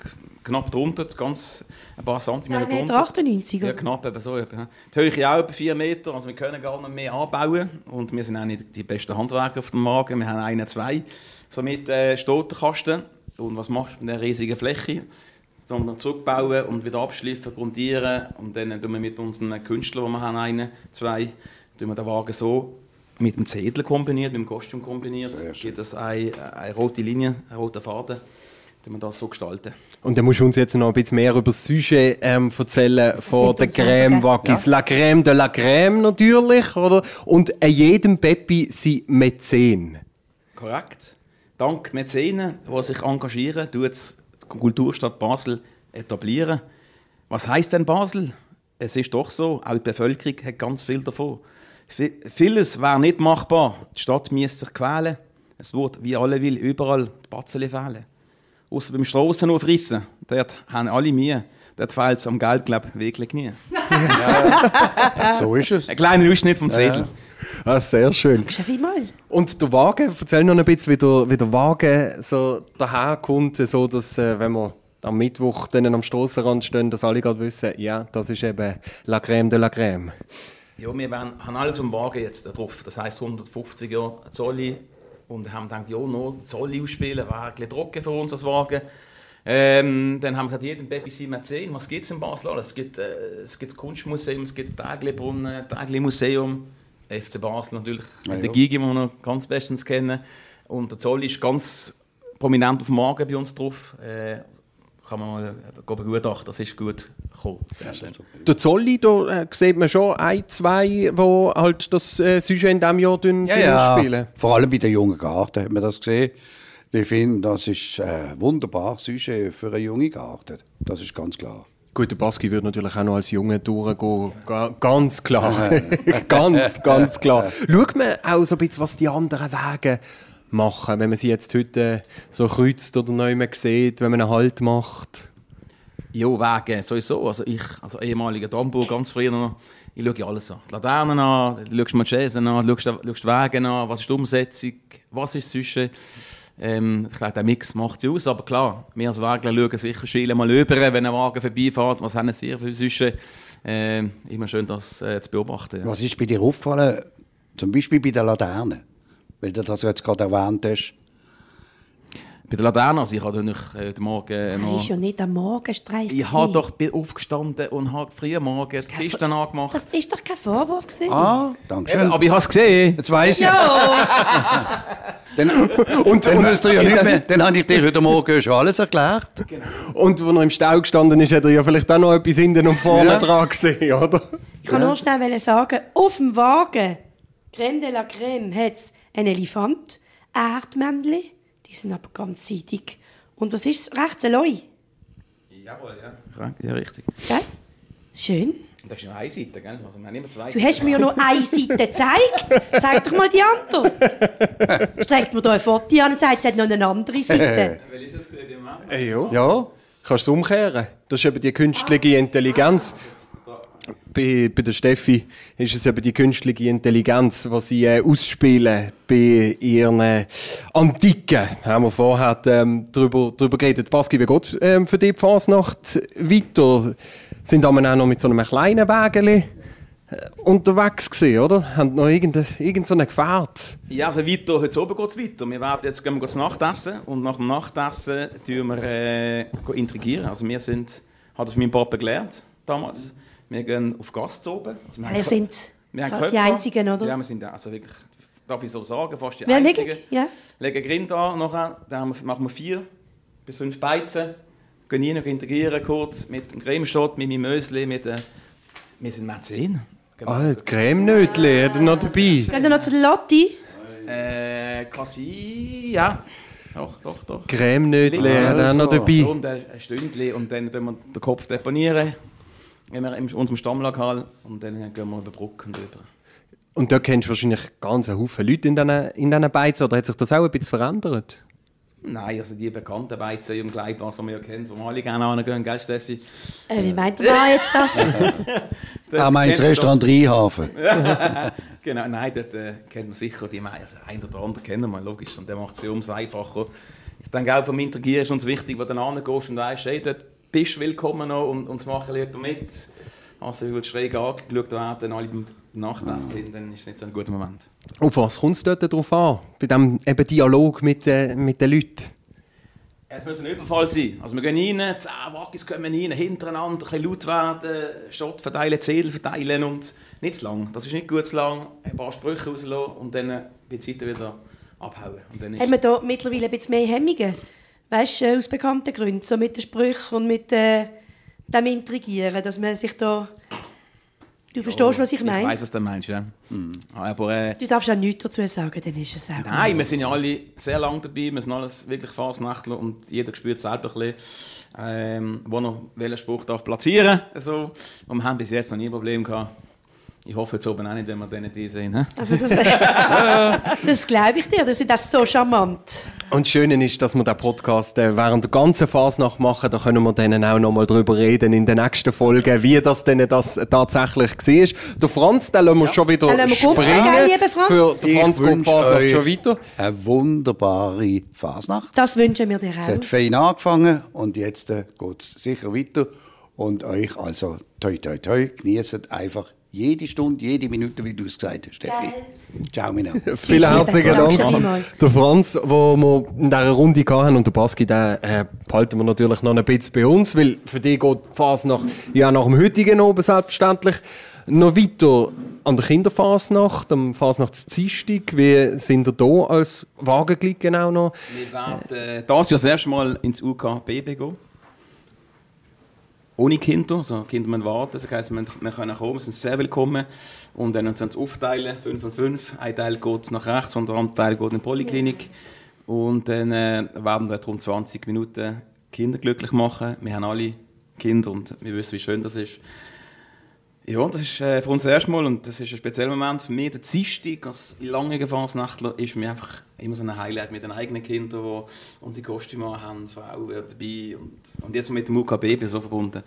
knapp drunter, ganz ein paar Zentimeter drunter. zwei Meter achtundneunzig? Ja, knapp, eben so. Die Höhe auch etwa vier Meter, also wir können gar nicht mehr anbauen und wir sind auch nicht die besten Handwerker auf dem Wagen, wir haben einen, zwei. Somit äh, steht der Kasten und was machst du mit dieser riesigen Fläche? Sondern zurückbauen und wieder abschleifen, grundieren und dann tun wir mit unseren Künstlern, die wir haben, einen, zwei, tun wir den Wagen so mit dem Zedel kombiniert, mit dem Kostüm kombiniert, gibt es eine, eine rote Linie, einen roten Faden, den wir das so gestalten. Und dann musst du uns jetzt noch ein bisschen mehr über das Sujet ähm, erzählen von der Crème Waggis. Ja. La Crème de la Crème natürlich, oder? Und an jedem Peppi sind Mäzen. Korrekt. Dank Mäzenen, die sich engagieren, tut es die Kulturstadt Basel etablieren. Was heisst denn Basel? Es ist doch so, auch die Bevölkerung hat ganz viel davon. Vieles wäre nicht machbar. Die Stadt müsste sich quälen. Es wird, wie alle will, überall die Batzeli fehlen. Ausser beim Strassenhofrissen. Dort haben alle Mühe. Dort fehlt es am Geld, glaube ich, wirklich nie. Ja. So ist es. Ein kleiner Ausschnitt vom Zettel. Ja. Ah, sehr schön. Dankeschön vielmals. Und der Wagen, erzähl noch ein bisschen, wie der, wie der Wagen so daherkommt, so dass, äh, wenn man am Mittwoch dann am Strassenrand stehen, dass alle gerade wissen, ja, das ist eben La Crème de la Crème. Ja, wir haben alles am Wagen jetzt drauf. Das heisst hundertfünfzig Jahre Zolli. Und haben gedacht, ja, noch Zolli ausspielen, wäre ein bisschen trocken für uns als Wagen. Ähm, dann haben wir gerade jeden Peppi sein Mäzen. Was gibt es in Basel alles? Es gibt, äh, es gibt das Kunstmuseum, es gibt Täglibrunnen, Täglimuseum, F C Basel natürlich, ja, ja. Den Gigi, den wir noch ganz bestens kennen. Und der Zolli ist ganz prominent auf dem Wagen bei uns drauf. Äh, Kann man mal begutachten, das ist gut gekommen. Sehr schön. Der Zolli, da äh, sieht man schon ein, zwei, die halt das äh, Sujet in diesem Jahr dünn, ja, dünn ja. spielen. Vor allem bei den jungen Garten hat man das gesehen. Ich finde, das ist ein wunderbares Sujet für eine junge Garten. Das ist ganz klar. Gut, der Baski würde natürlich auch noch als Junge durchgehen. Ga- ganz klar. ganz, ganz klar. Schaut man auch so ein bisschen, was die anderen Wege machen, wenn man sie jetzt heute so kreuzt oder neu mehr sieht, wenn man einen Halt macht? Ja, Wege, sowieso. Also ich, als ehemaliger Damburg, ganz früher noch, ich schaue alles an. Die Laternen an, du schaust die Chaisen an, du schaust die Wege an, was ist die Umsetzung, was ist zwischen. Ähm, ich glaube, der Mix macht es aus, aber klar, wir als Wegler schauen sicher schielen mal über, wenn ein Wagen vorbeifährt, was haben sie für Süsche. Ähm, immer schön, das äh, zu beobachten. Ja. Was ist bei dir aufgefallen, zum Beispiel bei den Laternen? Weil du das jetzt gerade erwähnt hast. bei der Laterne. Also ich habe nicht heute Morgen noch... Das ist ja nicht am Morgenstreich. Ich habe doch bin aufgestanden und habe früh am Morgen die Kisten Vor- angemacht. Das ist doch kein Vorwurf gewesen. Ah, danke schön. Eben, aber ich habe es gesehen. Jetzt weiss ich. Dann, und, dann, und, ja nicht mehr, dann habe ich dir heute Morgen schon alles erklärt. Genau. Und als er im Stau gestanden ist, hat er ja vielleicht auch noch etwas hinten und vorne ja. dran gesehen, oder? Ich kann ja. nur schnell sagen, auf dem Wagen Crème de la Crème hat es einen Elefant, Erdmännchen, die sind aber ganz seidig. Und was ist rechts? Ein Leu. Jawohl, ja. Ja, richtig. Okay. Schön. Und das ist nur eine Seite, gell? Also, wir haben immer zwei Seiten. Du hast mir ja nur eine Seite gezeigt. Zeig doch mal die andere. Streckt mir hier ein Foto an und sagt, es hat noch eine andere Seite. Welche ist das gesehen, die Mann? Äh, ja. ja, kannst du es umkehren. Das ist eben die künstliche Intelligenz. Bei, bei der Steffi ist es eben die künstliche Intelligenz, die sie äh, ausspielen bei ihren Antiken. Haben wir vorher ähm, darüber, darüber geredet. Pascal, wie geht ähm, für die Fasnacht weiter? Sind damals auch noch mit so einem kleinen Wägeli unterwegs gewesen, oder? Haben noch irgendeine, irgendeine Gefährt? Ja, also weiter, heute oben geht es weiter. Wir werden jetzt, gehen wir zu Nachtessen und nach dem Nachtessen tun wir, äh, intrigieren. Also wir sind, hat das mein Papa gelernt damals, wir gehen auf Gast oben. Also wir wir sind wir haben die Einzigen, oder? Ja, wir sind also wirklich, darf ich so sagen, fast die wir Einzigen. Wirklich, ja. Legen Grind an, nachher, dann machen wir vier bis fünf Beizen. Wir gehen rein und integrieren kurz mit dem Cremeschotte, mit meinem Mösli, mit dem... Wir sind Mäzen. Ah, oh, die Creme-Nötli, hat er noch dabei. Geht er noch zu der Lotti? Äh, quasi, ja. Doch, doch, doch. Creme-Nötli hat er noch dabei. So, und ein Stündli und dann deponieren wir den Kopf deponieren. Gehen wir in unserem Stammlokal und dann gehen wir über die Brücke und rüber. Und da kennst du wahrscheinlich ganz einen Haufen Leute in diesen, in diesen Beizen, oder hat sich das auch ein bisschen verändert? Nein, also die bekannten Beizen im Gleibasler, die wir ja kennen, die wir alle gerne hingehen, gell Steffi? Äh, wie meint ihr da jetzt das? Er meint das Restaurant Rheinhafen. Genau, nein, dort äh, kennt man sicher die meisten. Also ein oder andere kennen wir, logisch. Und der macht es ums einfacher. Ich denke auch, vom Integrieren ist uns wichtig, wo du hingehst und weisst, hey, dort bist du willkommen noch und, und das machen Leute mit. Also, wenn du schräg angeschaut werden, wenn alle beim Nachtessen sind, dann ist es nicht so ein guter Moment. Auf was kommt es dort darauf an? Bei diesem Dialog mit, äh, mit den Leuten? Es muss ein Überfall sein. Also wir gehen rein, zehn Waggis kommen rein, hintereinander, ein bisschen laut werden, Stadt verteilen, Zettel verteilen und nicht zu lang. Das ist nicht gut zu lang. Ein paar Sprüche rauslassen und dann bei der Zeit wieder abhauen. Und dann ist haben wir da mittlerweile ein bisschen mehr Hemmungen? Weißt du, aus bekannten Gründen, so mit den Sprüchen und mit... Äh dem Intrigieren, dass man sich da... Du ja, verstehst, was ich, ich meine? Ich weiss, was du meinst, ja. Mhm. Aber, äh, du darfst auch nichts dazu sagen, dann ist es auch... Nein, gut. Wir sind ja alle sehr lange dabei, wir sind alles wirklich Fasnächtler und jeder spürt selber ein bisschen, ähm, wo er welchen Spruch darf platzieren darf. Also, und wir haben bis jetzt noch nie ein Problem gehabt. Ich hoffe jetzt oben auch nicht, wenn wir denen die sehen. He? Also das das glaube ich dir, das ist das so charmant. Und das Schöne ist, dass wir den Podcast während der ganzen Fasnacht machen. Da können wir dann auch noch mal drüber reden in den nächsten Folgen, wie das denn das tatsächlich war. Der Franz, den lassen wir ja. schon wieder wir springen. Gehen, liebe Franz. Für den Franz geht die Fasnacht schon weiter. Eine wunderbare Fasnacht. Das wünschen wir dir auch. Es hat fein angefangen und jetzt äh, geht es sicher weiter. Und euch also toi toi toi, genießt einfach jede Stunde, jede Minute, wie du es gesagt hast, Steffi. Geil. Ciao, Mina. Vielen herzlichen Dank. Franz. Der Franz, den wir in dieser Runde hatten, und der Pascal, den äh, behalten wir natürlich noch ein bisschen bei uns, weil für dich geht die Fasnacht ja nach dem heutigen Abend selbstverständlich noch weiter an der Kinderfasnacht, am Fasnachtsdienstag. Wie sind ihr da als Wagenglied genau noch? Wir werden äh, das Jahr das erste Mal ins U K B B gehen. Ohne Kinder, also Kinder müssen warten, das heisst, wir können kommen, wir sind sehr willkommen. Und dann sind sie aufteilen, fünf und fünf. Ein Teil geht nach rechts, und der andere Teil geht in die Polyklinik. Und dann äh, werden wir rund zwanzig Minuten Kinder glücklich machen. Wir haben alle Kinder und wir wissen, wie schön das ist. Ja, das ist äh, für uns das erste Mal und das ist ein spezieller Moment. Für mich, der Dienstag als lange Fasnachtler, ist mir einfach immer so ein Highlight mit den eigenen Kindern, die unsere Kostüme haben, Frauen dabei und, und jetzt mit dem U K B so verbunden,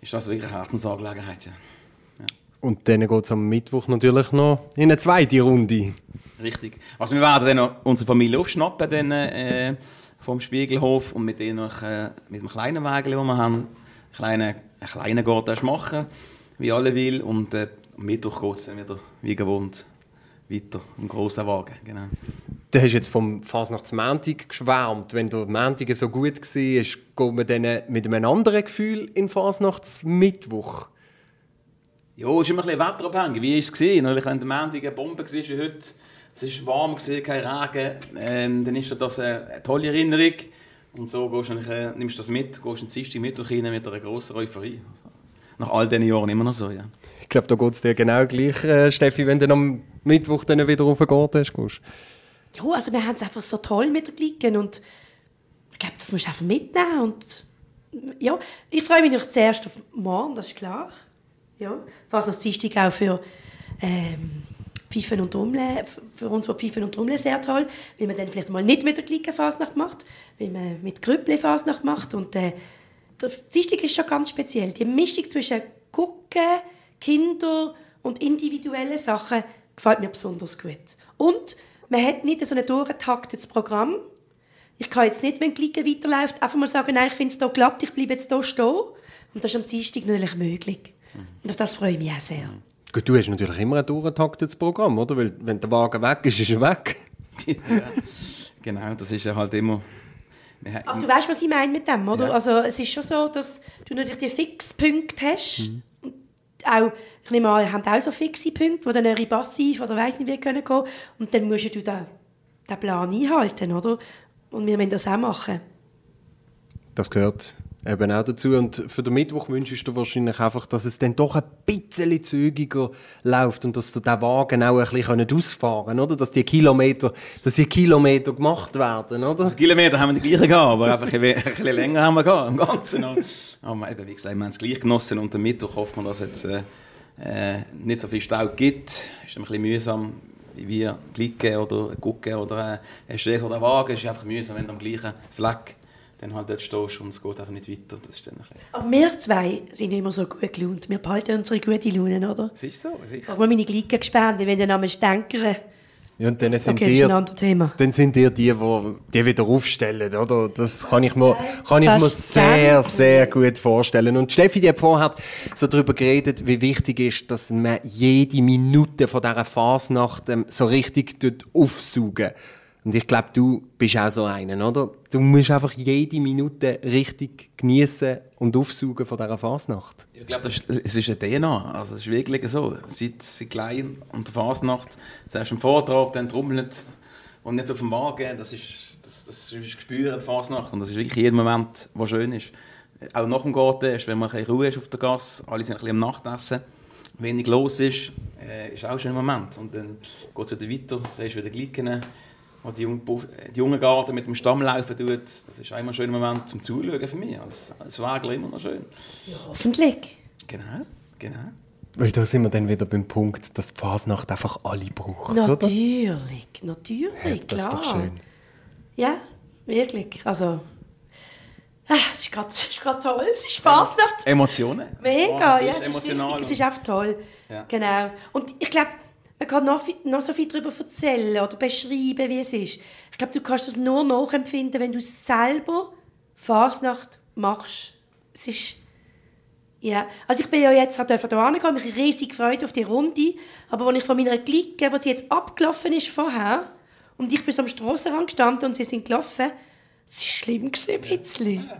ist das wirklich eine Herzensangelegenheit. Ja. Ja. Und dann geht es am Mittwoch natürlich noch in eine zweite Runde. Richtig. Also wir werden dann noch unsere Familie aufschnappen dann, äh, vom Spiegelhof und mit denen noch, äh, mit dem kleinen Wägel, den wir haben, einen kleinen Garten machen. Wie alle will und äh, am Mittwoch geht es wieder wie gewohnt weiter im grossen Wagen. Genau. Du hast jetzt vom Fasnachtsmontag geschwärmt. Wenn der Montag so gut war, geht man dann mit einem anderen Gefühl in Fasnachtsmittwoch? Ja, es ist immer ein bisschen wetterabhängig. Wie war es? Natürlich, wenn der Montag eine Bombe war wie heute, es war warm, kein Regen, ähm, dann ist das eine tolle Erinnerung. Und so gehst du, äh, nimmst du das mit, gehst in Dienstag Mittwoch rein mit einer grossen Euphorie. Also, nach all diesen Jahren immer noch so, ja. Ich glaube, da geht es dir genau gleich, äh, Steffi, wenn du am Mittwoch dann wieder auf den Garten gehst. Ja, also wir haben es einfach so toll mit der Klicken und ich glaube, das musst du einfach mitnehmen. Und, ja, ich freue mich noch zuerst auf morgen, das ist klar. Ja, was noch Dienstag auch für ähm, Pfeifen und Trommeln, für uns war Pfeifen und Trommeln sehr toll, weil man dann vielleicht mal nicht mit der Klickenfasnacht macht, weil man mit Grüppelfasnacht macht. Und äh, der Dienstag ist schon ganz speziell. Die Mischung zwischen Gucken, Kinder und individuellen Sachen gefällt mir besonders gut. Und man hat nicht so ein durchgetaktetes Programm. Ich kann jetzt nicht, wenn die Klicken weiterläuft, einfach mal sagen, nein, ich finde es hier glatt, ich bleibe jetzt hier stehen. Und das ist am Dienstag natürlich möglich. Und auf das freue ich mich auch sehr. Gut, du hast natürlich immer ein durchgetaktetes Programm, oder? Weil wenn der Wagen weg ist, ist er weg. Ja, genau, das ist ja halt immer... Aber du weißt, was ich meine mit dem, oder? Ja. Also, es ist schon so, dass du natürlich die Fixpunkte hast. Mhm. Auch, ich nehme an, ihr habt auch so fixe Punkte, wo dann eure Passiv oder weiss nicht wie können gehen. Und dann musst du den, den Plan einhalten, oder? Und wir müssen das auch machen. Das gehört eben auch dazu. Und für den Mittwoch wünschst du wahrscheinlich einfach, dass es dann doch ein bisschen zügiger läuft und dass der Wagen auch ein bisschen ausfahren können, oder? Dass die Kilometer, dass die Kilometer gemacht werden, oder? Also Kilometer haben wir die gleichen gehabt, aber einfach ein bisschen länger haben wir gehabt, im Ganzen. Aber eben, wie gesagt, wir haben es gleich genossen und am Mittwoch hofft man, dass es jetzt äh, nicht so viel Stau gibt. Es ist ein bisschen mühsam, wie wir klicken oder gucken oder äh, ein Stress oder ein Wagen. Es ist einfach mühsam, wenn du am gleichen Fleck dann halt dort stehst und es geht einfach nicht weiter. Das ist dann ein bisschen... Aber wir zwei sind immer so gut gelaunt. Wir behalten unsere gute Laune, oder? Das ist so, sicher. Auch meine Glicken gespendet, wenn dann einmal stänkern. Ja, und dann sind, okay, dir, ein Thema. Dann sind dir die, die die wieder aufstellen, oder? Das kann ich mir, kann ich mir sehr, sehr gut vorstellen. Und Steffi, die hat vorher so darüber geredet, wie wichtig ist, dass man jede Minute von dieser Fasnacht so richtig aufsaugen. Und ich glaube, du bist auch so einer, oder? Du musst einfach jede Minute richtig genießen und aufsaugen von dieser Fasnacht. Ich glaube, es ist eine D N A. Also, es ist wirklich so. Seit, seit klein und der Fasnacht, zuerst im Vortrag, dann trommelt und nicht auf dem Wagen. Das ist, das, das ist gespürt, die Fasnacht. Und das ist wirklich jeder Moment, der schön ist. Auch nach dem Garten, ist, wenn man ein bisschen Ruhe ist auf der Gasse, alle sind ein bisschen am Nachtessen. Wenig los ist, äh, ist auch ein schöner Moment. Und dann geht es wieder weiter, es ist wieder Glicken. Wo die junge Garde mit dem Stamm laufen tut, das ist einmal ein schöner Moment zum Zuschauen für mich. Als, als Wägel immer noch schön. Ja, hoffentlich. Genau, genau. Weil da sind wir dann wieder beim Punkt, dass die Fasnacht einfach alle braucht, natürlich, oder? Natürlich, natürlich, hey, das klar. Das ist doch schön. Ja, wirklich. Also, es ist gerade toll, es ist Fasnacht. Emotionen. Mega, ja. Es ist emotional. Es ist einfach toll. Ja. Genau. Und ich glaube, man kann noch, noch so viel darüber erzählen oder beschreiben, wie es ist. Ich glaube, du kannst das nur nachempfinden, wenn du selber Fasnacht machst. Es ist, ja. Also ich bin ja jetzt gerade hierher gekommen, ich habe mich riesig gefreut auf die Runde. Aber als ich von meiner Clique, die jetzt abgelaufen ist vorher, und ich bin so am Strassenrand gestanden und sie sind gelaufen, es war schlimm, ein bisschen.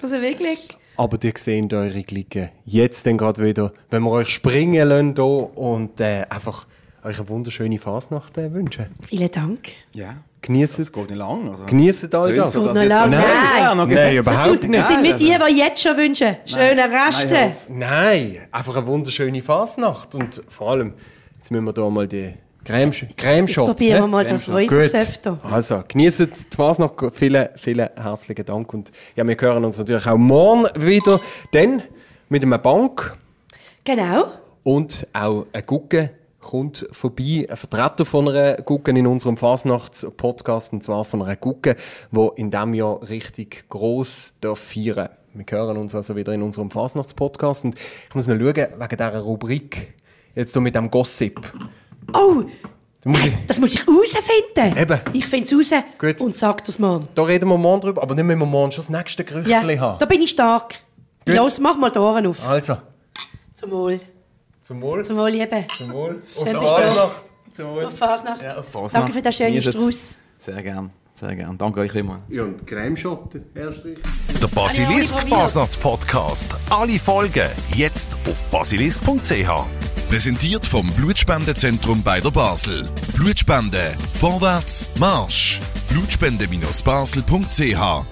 Also wirklich. Aber ihr seht eure Clique jetzt dann gerade wieder, wenn wir euch springen lassen hier und äh, einfach... euch eine wunderschöne Fasnacht äh, wünschen. Vielen Dank. Ja. Genießt es. Es geht nicht lang. Also. Genießt all das. Es geht nicht lang. Nein. Nein. Nein. Nein, überhaupt nicht. Wir sind nicht die, die jetzt schon wünschen. Schöne Reste. Nein, Nein, einfach eine wunderschöne Fasnacht. Und vor allem, jetzt müssen wir hier mal die Crème Shop. Probieren wir mal das Reusgeschäft hier. Also, genießt die Fasnacht. Vielen, vielen herzlichen Dank. Und ja, wir hören uns natürlich auch morgen wieder. Dann mit einer Bank. Genau. Und auch eine Gucke kommt vorbei, ein Vertreter von einer Gugge in unserem Fasnachts-Podcast, und zwar von einer Gugge, die in diesem Jahr richtig gross feiern darf. Wir hören uns also wieder in unserem Fasnachts-Podcast. Und ich muss noch schauen, wegen dieser Rubrik, jetzt so mit dem Gossip. Oh, das muss ich herausfinden. Eben. Ich finde es raus. Gut. Und sage das morgen. Da reden wir morgen drüber, aber dann müssen wir morgen schon das nächste Gerüchtchen ja, haben. Da bin ich stark. Gut. Los, mach mal die Ohren auf. Also. Zum Wohl. Zum Wohl. Zum Wohl, liebe. Zum Wohl. Auf Fasnacht. Zum Wohl. Auf Fasnacht. Ja, auf Fasnacht. Danke für den schönen Strauss. Sehr gern, sehr gern. Danke euch immer. Ja, und Cremeschotten, Erstrich. Der Basilisk Fasnachtspodcast. Alle Folgen jetzt auf basilisk punkt c h. Präsentiert vom Blutspendezentrum bei der Basel. Blutspende, vorwärts, Marsch. Blutspende Bindestrich basel punkt c h